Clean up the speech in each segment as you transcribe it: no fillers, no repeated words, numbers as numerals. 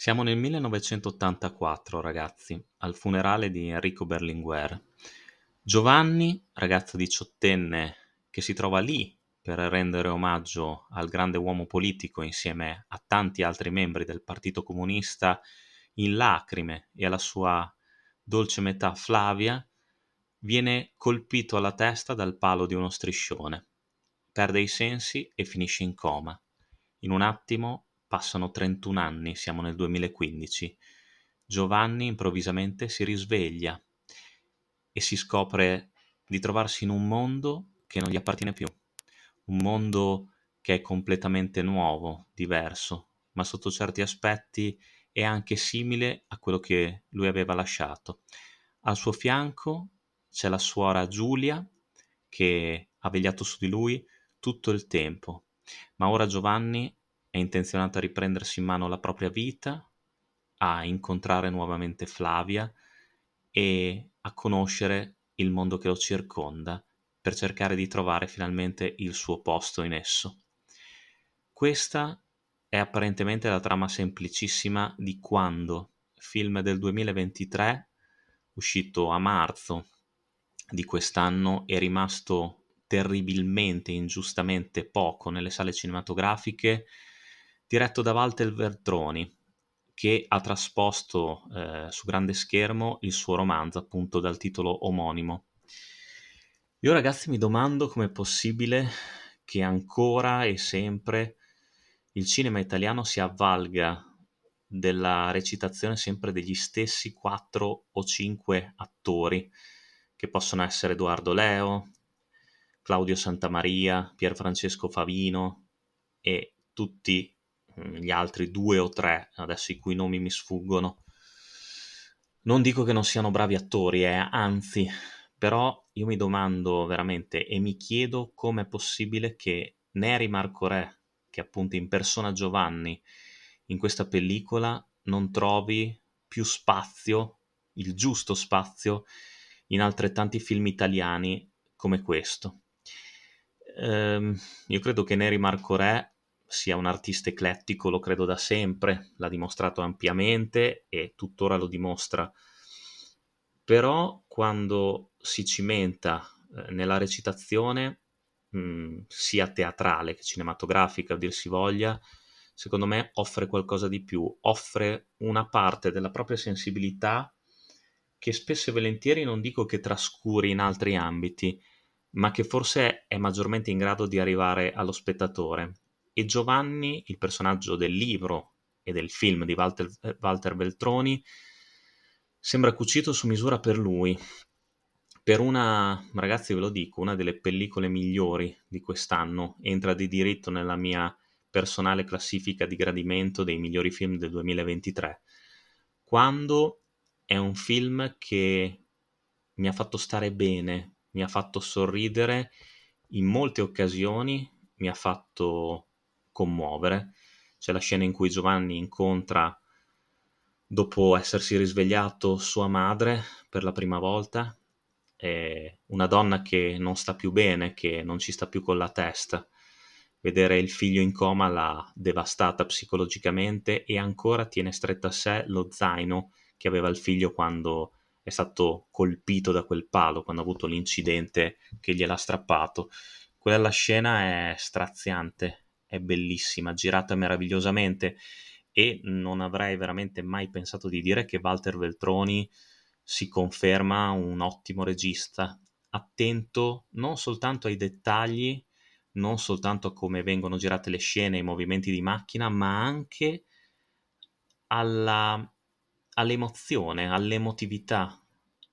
Siamo nel 1984, ragazzi, al funerale di Enrico Berlinguer. Giovanni, ragazzo diciottenne che si trova lì per rendere omaggio al grande uomo politico insieme a tanti altri membri del Partito Comunista in lacrime e alla sua dolce metà Flavia, viene colpito alla testa dal palo di uno striscione, perde i sensi e finisce in coma. In un attimo passano 31 anni, siamo nel 2015. Giovanni improvvisamente si risveglia e si scopre di trovarsi in un mondo che non gli appartiene più. Un mondo che è completamente nuovo, diverso, ma sotto certi aspetti è anche simile a quello che lui aveva lasciato. Al suo fianco c'è la suora Giulia, che ha vegliato su di lui tutto il tempo, ma ora Giovanni è intenzionato a riprendersi in mano la propria vita, a incontrare nuovamente Flavia e a conoscere il mondo che lo circonda, per cercare di trovare finalmente il suo posto in esso. Questa è apparentemente la trama semplicissima di Quando, film del 2023, uscito a marzo di quest'anno e rimasto terribilmente, ingiustamente poco nelle sale cinematografiche, diretto da Walter Veltroni, che ha trasposto su grande schermo il suo romanzo, appunto dal titolo omonimo. Io ragazzi mi domando com'è possibile che ancora e sempre il cinema italiano si avvalga della recitazione sempre degli stessi 4 o 5 attori, che possono essere Edoardo Leo, Claudio Santamaria, Pierfrancesco Favino e tutti gli altri 2 o 3, adesso i cui nomi mi sfuggono. Non dico che non siano bravi attori, anzi, però io mi domando veramente e mi chiedo com'è possibile che Neri Marcorè, che appunto impersona Giovanni in questa pellicola, non trovi più spazio, il giusto spazio, in altrettanti film italiani come questo. Io credo che Neri Marcorè sia un artista eclettico, lo credo da sempre, l'ha dimostrato ampiamente e tuttora lo dimostra. Però quando si cimenta nella recitazione, sia teatrale che cinematografica, a dir si voglia, secondo me offre qualcosa di più, offre una parte della propria sensibilità che spesso e volentieri non dico che trascuri in altri ambiti, ma che forse è maggiormente in grado di arrivare allo spettatore. E Giovanni, il personaggio del libro e del film di Walter Veltroni, sembra cucito su misura per lui, per una, ragazzi ve lo dico, una delle pellicole migliori di quest'anno. Entra di diritto nella mia personale classifica di gradimento dei migliori film del 2023. Quando è un film che mi ha fatto stare bene, mi ha fatto sorridere in molte occasioni, mi ha fatto commuovere. C'è la scena in cui Giovanni incontra, dopo essersi risvegliato, sua madre per la prima volta, una donna che non sta più bene, che non ci sta più con la testa. Vedere il figlio in coma l'ha devastata psicologicamente e ancora tiene stretto a sé lo zaino che aveva il figlio quando è stato colpito da quel palo, quando ha avuto l'incidente che gliel'ha strappato. Quella scena è straziante, è bellissima, girata meravigliosamente. E non avrei veramente mai pensato di dire che Walter Veltroni si conferma un ottimo regista, attento non soltanto ai dettagli, non soltanto a come vengono girate le scene, ai movimenti di macchina, ma anche all'emozione, all'emotività,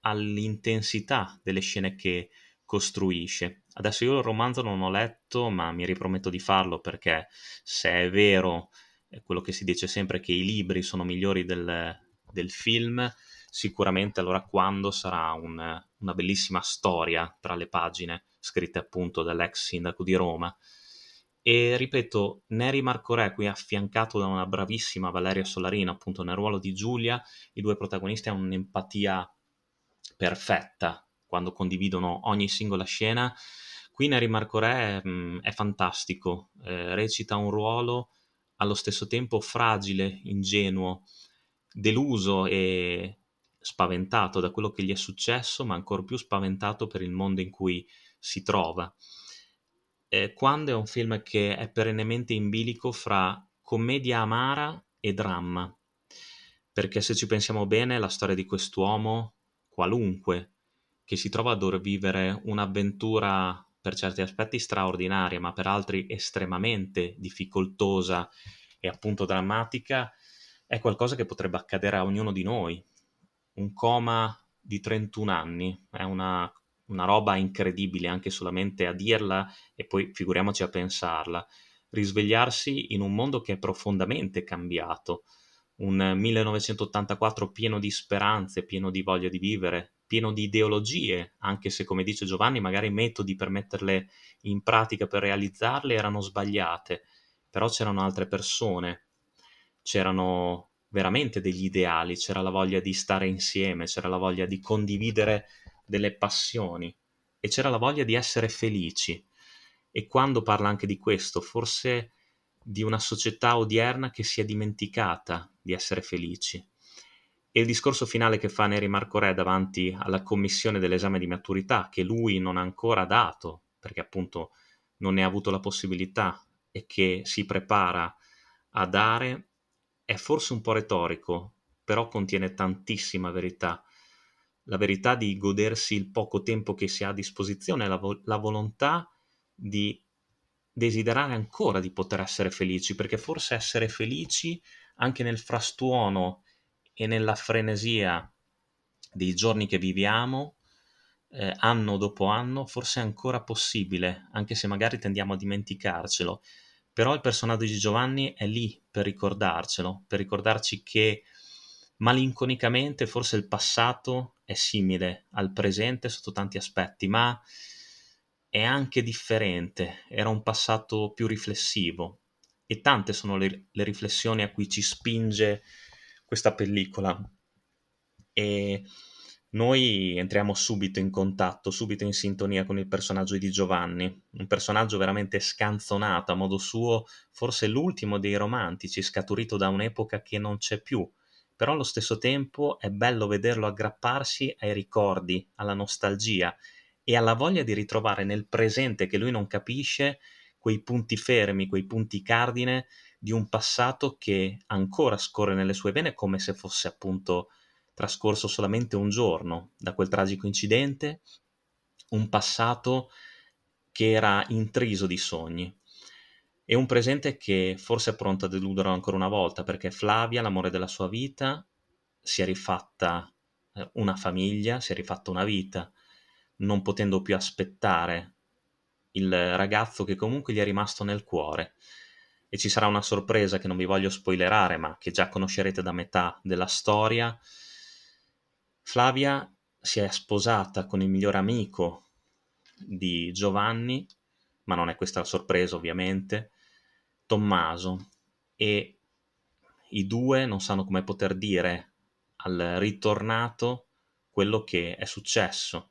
all'intensità delle scene che costruisce. Adesso io il romanzo non l'ho letto, ma mi riprometto di farlo, perché se è vero quello che si dice sempre, che i libri sono migliori del film, sicuramente allora Quando sarà una bellissima storia tra le pagine scritte appunto dall'ex sindaco di Roma. E ripeto, Neri Marcorè qui affiancato da una bravissima Valeria Solarino, appunto nel ruolo di Giulia, i 2 protagonisti hanno un'empatia perfetta quando condividono ogni singola scena. Qui Neri Marcorè è fantastico, recita un ruolo allo stesso tempo fragile, ingenuo, deluso e spaventato da quello che gli è successo, ma ancor più spaventato per il mondo in cui si trova. Quando è un film che è perennemente in bilico fra commedia amara e dramma, perché se ci pensiamo bene la storia di quest'uomo, qualunque, che si trova a dover vivere un'avventura per certi aspetti straordinaria, ma per altri estremamente difficoltosa e appunto drammatica, è qualcosa che potrebbe accadere a ognuno di noi. Un coma di 31 anni, è una roba incredibile anche solamente a dirla e poi figuriamoci a pensarla. Risvegliarsi in un mondo che è profondamente cambiato, un 1984 pieno di speranze, pieno di voglia di vivere, pieno di ideologie, anche se, come dice Giovanni, magari i metodi per metterle in pratica, per realizzarle, erano sbagliate, però c'erano altre persone, c'erano veramente degli ideali, c'era la voglia di stare insieme, c'era la voglia di condividere delle passioni e c'era la voglia di essere felici. E quando parla anche di questo, forse di una società odierna che si è dimenticata di essere felici. E il discorso finale che fa Neri Marcorè davanti alla commissione dell'esame di maturità, che lui non ha ancora dato, perché appunto non ne ha avuto la possibilità e che si prepara a dare, è forse un po' retorico, però contiene tantissima verità. La verità di godersi il poco tempo che si ha a disposizione, la volontà di desiderare ancora di poter essere felici, perché forse essere felici anche nel frastuono e nella frenesia dei giorni che viviamo, anno dopo anno, forse è ancora possibile, anche se magari tendiamo a dimenticarcelo. Però il personaggio di Giovanni è lì per ricordarcelo, per ricordarci che malinconicamente forse il passato è simile al presente sotto tanti aspetti, ma è anche differente, era un passato più riflessivo e tante sono le riflessioni a cui ci spinge questa pellicola. E noi entriamo subito in contatto, subito in sintonia con il personaggio di Giovanni, un personaggio veramente scanzonato a modo suo, forse l'ultimo dei romantici, scaturito da un'epoca che non c'è più, però allo stesso tempo è bello vederlo aggrapparsi ai ricordi, alla nostalgia e alla voglia di ritrovare nel presente, che lui non capisce, quei punti fermi, quei punti cardine di un passato che ancora scorre nelle sue vene come se fosse appunto trascorso solamente un giorno da quel tragico incidente, un passato che era intriso di sogni e un presente che forse è pronto a deluderlo ancora una volta, perché Flavia, l'amore della sua vita, si è rifatta una famiglia, si è rifatta una vita, non potendo più aspettare il ragazzo che comunque gli è rimasto nel cuore. E ci sarà una sorpresa che non vi voglio spoilerare, ma che già conoscerete da metà della storia. Flavia si è sposata con il miglior amico di Giovanni, ma non è questa la sorpresa ovviamente, Tommaso, e i due non sanno come poter dire al ritornato quello che è successo,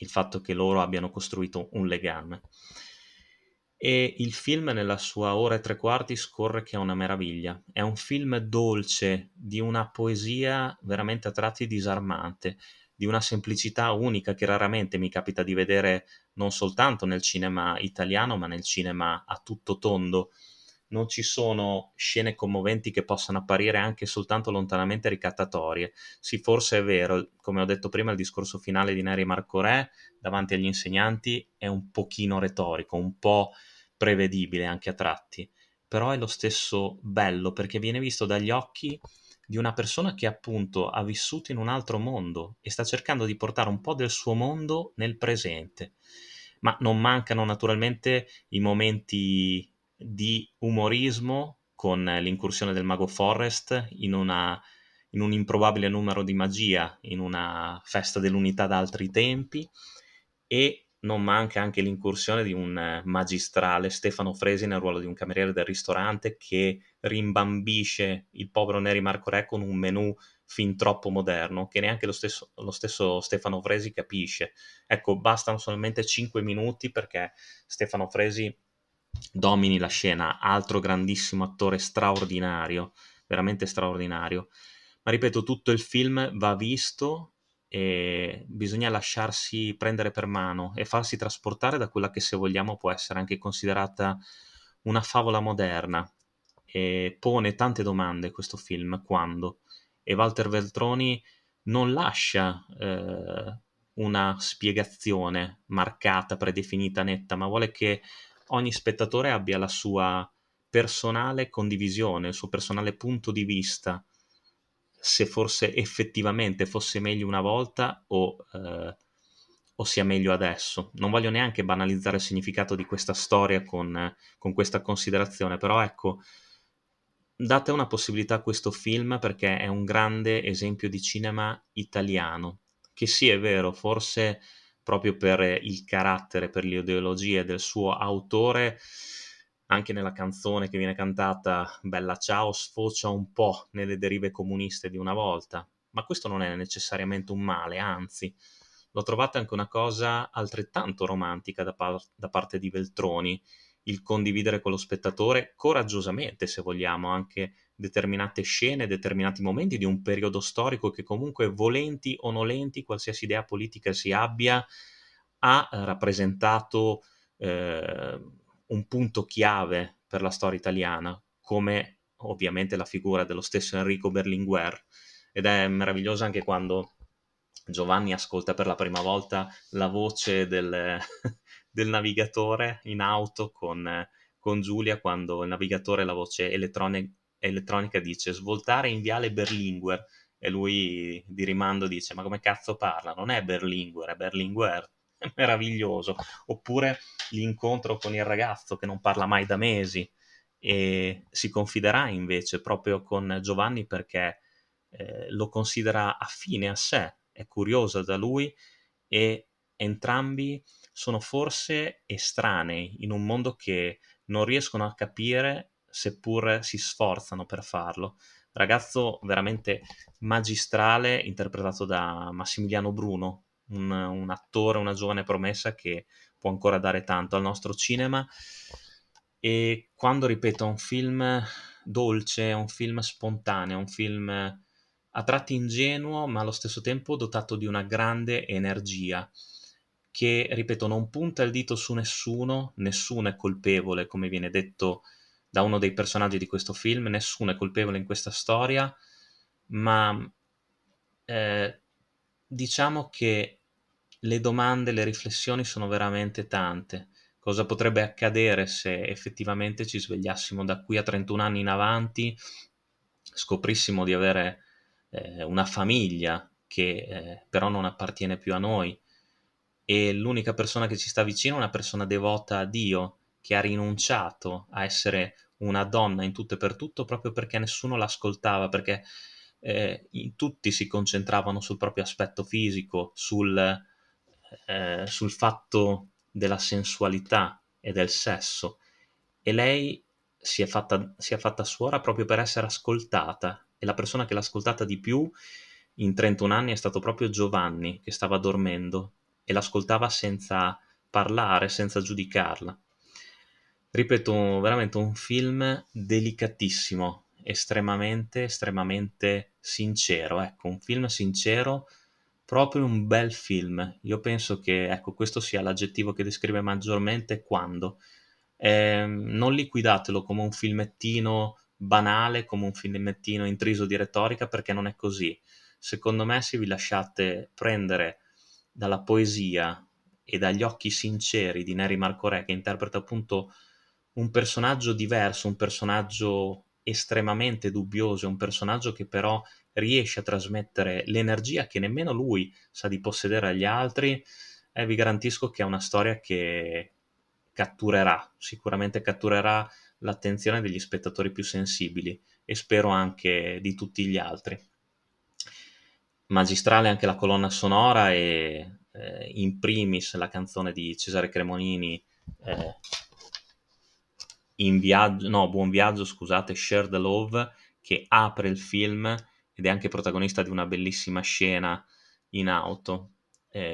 il fatto che loro abbiano costruito un legame. E il film nella sua ora e tre quarti scorre che è una meraviglia, è un film dolce, di una poesia veramente a tratti disarmante, di una semplicità unica che raramente mi capita di vedere non soltanto nel cinema italiano ma nel cinema a tutto tondo. Non ci sono scene commoventi che possano apparire anche soltanto lontanamente ricattatorie. Sì, forse è vero, come ho detto prima, il discorso finale di Neri Marcorè davanti agli insegnanti è un pochino retorico, un po' prevedibile anche a tratti, però è lo stesso bello perché viene visto dagli occhi di una persona che appunto ha vissuto in un altro mondo e sta cercando di portare un po' del suo mondo nel presente. Ma non mancano naturalmente i momenti di umorismo, con l'incursione del mago Forrest in un improbabile numero di magia, in una festa dell'unità da altri tempi, e non manca anche l'incursione di un magistrale, Stefano Fresi, nel ruolo di un cameriere del ristorante che rimbambisce il povero Neri Marcorè con un menù fin troppo moderno che neanche lo stesso Stefano Fresi capisce. Ecco, bastano solamente 5 minuti perché Stefano Fresi domini la scena, altro grandissimo attore straordinario, veramente straordinario. Ma ripeto, tutto il film va visto e bisogna lasciarsi prendere per mano e farsi trasportare da quella che, se vogliamo, può essere anche considerata una favola moderna. E pone tante domande questo film, Quando, e Walter Veltroni non lascia una spiegazione marcata, predefinita, netta, ma vuole che ogni spettatore abbia la sua personale condivisione, il suo personale punto di vista, se forse effettivamente fosse meglio una volta o sia meglio adesso. Non voglio neanche banalizzare il significato di questa storia con questa considerazione, però ecco, date una possibilità a questo film, perché è un grande esempio di cinema italiano, che sì, è vero, forse proprio per il carattere, per le ideologie del suo autore, anche nella canzone che viene cantata, Bella Ciao, sfocia un po' nelle derive comuniste di una volta, ma questo non è necessariamente un male, anzi, l'ho trovata anche una cosa altrettanto romantica da parte di Veltroni, il condividere con lo spettatore, coraggiosamente se vogliamo, anche determinate scene, determinati momenti di un periodo storico che comunque, volenti o nolenti, qualsiasi idea politica si abbia, ha rappresentato un punto chiave per la storia italiana, come ovviamente la figura dello stesso Enrico Berlinguer. Ed è meraviglioso anche quando Giovanni ascolta per la prima volta la voce del navigatore in auto con Giulia, quando il navigatore, la voce elettronica, dice svoltare in viale Berlinguer, e lui di rimando dice ma come cazzo parla, non è Berlinguer, è Berlinguer. È meraviglioso. Oppure l'incontro con il ragazzo che non parla mai da mesi e si confiderà invece proprio con Giovanni, perché lo considera affine a sé, è curiosa da lui, e entrambi sono forse estranei in un mondo che non riescono a capire, seppur si sforzano per farlo. Ragazzo veramente magistrale, interpretato da Massimiliano Bruno, un attore, una giovane promessa che può ancora dare tanto al nostro cinema. E quando, ripeto, è un film dolce, è un film spontaneo, è un film a tratti ingenuo, ma allo stesso tempo dotato di una grande energia che, ripeto, non punta il dito su nessuno, nessuno è colpevole, come viene detto da uno dei personaggi di questo film, nessuno è colpevole in questa storia, ma diciamo che le domande, le riflessioni sono veramente tante. Cosa potrebbe accadere se effettivamente ci svegliassimo da qui a 31 anni in avanti, scoprissimo di avere una famiglia che però non appartiene più a noi, e l'unica persona che ci sta vicino è una persona devota a Dio, che ha rinunciato a essere una donna in tutto e per tutto proprio perché nessuno l'ascoltava, perché tutti si concentravano sul proprio aspetto fisico, sul fatto della sensualità e del sesso, e lei si è fatta suora proprio per essere ascoltata, e la persona che l'ha ascoltata di più in 31 anni è stato proprio Giovanni, che stava dormendo e l'ascoltava senza parlare, senza giudicarla. Ripeto, veramente un film delicatissimo, estremamente sincero, ecco, un film sincero, proprio un bel film. Io penso che, ecco, questo sia l'aggettivo che descrive maggiormente Quando. Non liquidatelo come un filmettino banale, come un filmettino intriso di retorica, perché non è così. Secondo me, se vi lasciate prendere dalla poesia e dagli occhi sinceri di Neri Marcorè, che interpreta appunto un personaggio diverso, un personaggio estremamente dubbioso, un personaggio che però riesce a trasmettere l'energia che nemmeno lui sa di possedere agli altri, e vi garantisco che è una storia che sicuramente catturerà l'attenzione degli spettatori più sensibili, e spero anche di tutti gli altri. Magistrale anche la colonna sonora, e in primis la canzone di Cesare Cremonini, Buon Viaggio, scusate, Share the Love, che apre il film ed è anche protagonista di una bellissima scena in auto.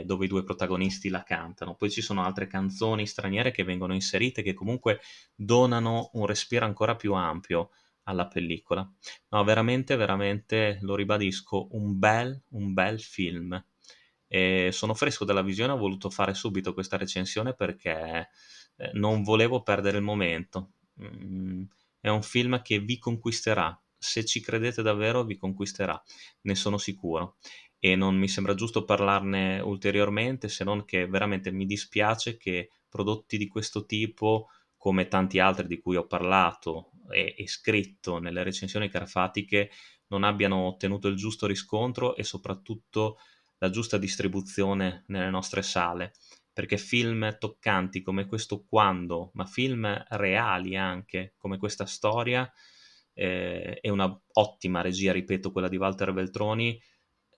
dove i due protagonisti la cantano. Poi ci sono altre canzoni straniere che vengono inserite, che comunque donano un respiro ancora più ampio alla pellicola. No, veramente, veramente, lo ribadisco, un bel film. E sono fresco della visione, ho voluto fare subito questa recensione perché non volevo perdere il momento. È un film che vi conquisterà, se ci credete davvero vi conquisterà, ne sono sicuro, e non mi sembra giusto parlarne ulteriormente, se non che veramente mi dispiace che prodotti di questo tipo, come tanti altri di cui ho parlato e scritto nelle recensioni carfatiche, non abbiano ottenuto il giusto riscontro e soprattutto la giusta distribuzione nelle nostre sale, perché film toccanti come questo Quando, ma film reali anche, come questa storia, e una ottima regia, ripeto, quella di Walter Veltroni,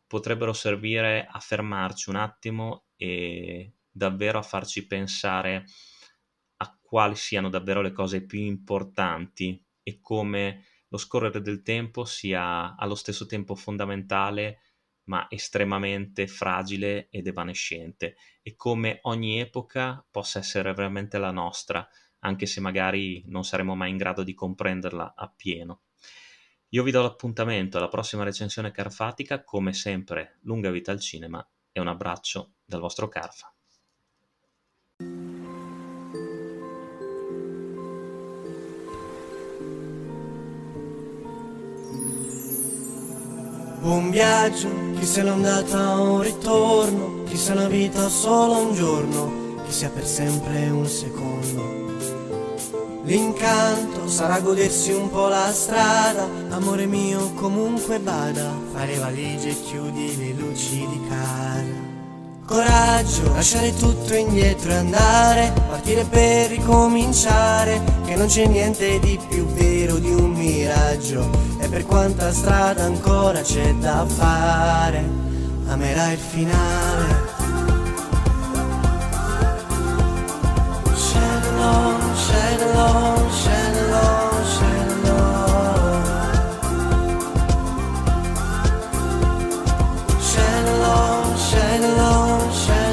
potrebbero servire a fermarci un attimo e davvero a farci pensare a quali siano davvero le cose più importanti e come lo scorrere del tempo sia allo stesso tempo fondamentale ma estremamente fragile ed evanescente, e come ogni epoca possa essere veramente la nostra, anche se magari non saremo mai in grado di comprenderla appieno. Io vi do l'appuntamento alla prossima recensione carfatica, come sempre lunga vita al cinema e un abbraccio dal vostro Carfa. Buon viaggio, chi se n'è andata ha un ritorno, chi sa una vita ha solo un giorno, chi sia per sempre un secondo. L'incanto sarà godersi un po' la strada, amore mio comunque bada, fare valigie e chiudi le luci di casa. Coraggio, lasciare tutto indietro e andare, partire per ricominciare, che non c'è niente di più vero di un miraggio, e per quanta strada ancora c'è da fare, amerai il finale. Shine along, shine along, shine along, shine along. Shine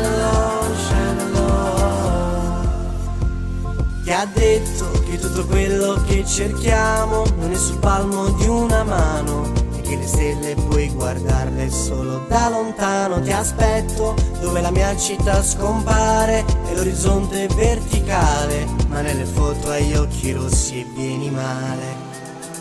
along, shine along. Ha detto che tutto quello che cerchiamo non è sul palmo di una mano, e che le stelle puoi guardarle solo da lontano. Ti aspetto dove la mia città scompare e l'orizzonte è verticale, ma nelle foto hai gli occhi rossi e vieni male.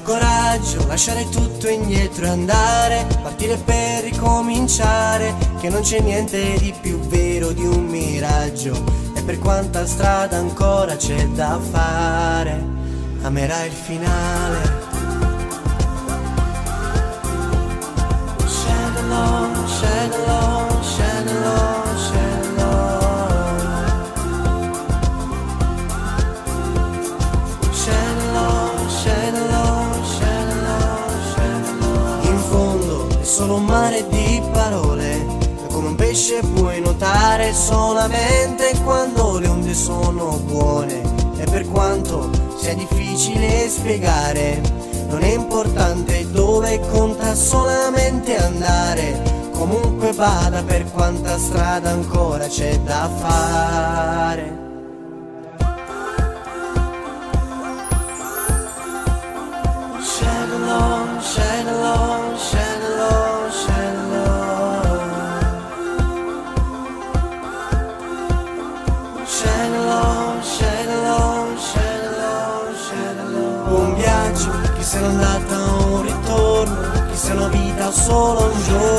Coraggio, lasciare tutto indietro e andare, partire per ricominciare, che non c'è niente di più vero di un miraggio, per quanta strada ancora c'è da fare, amerai il finale. Shine along, shine along, shine along, shine along. Shine along, shine along, shine along, shine along. In fondo è solo un mare di parole, come un pesce puoi nuotare solamente quando le onde sono buone, e per quanto sia difficile spiegare non è importante dove, conta solamente andare, comunque vada per quanta strada ancora c'è da fare. Shine along, shine along, shine along, shine along. Shine along, shine along, shine along, shine along. Buon viaggio, chi se n'è andata ha un ritorno, chi se n'è vita solo un giorno.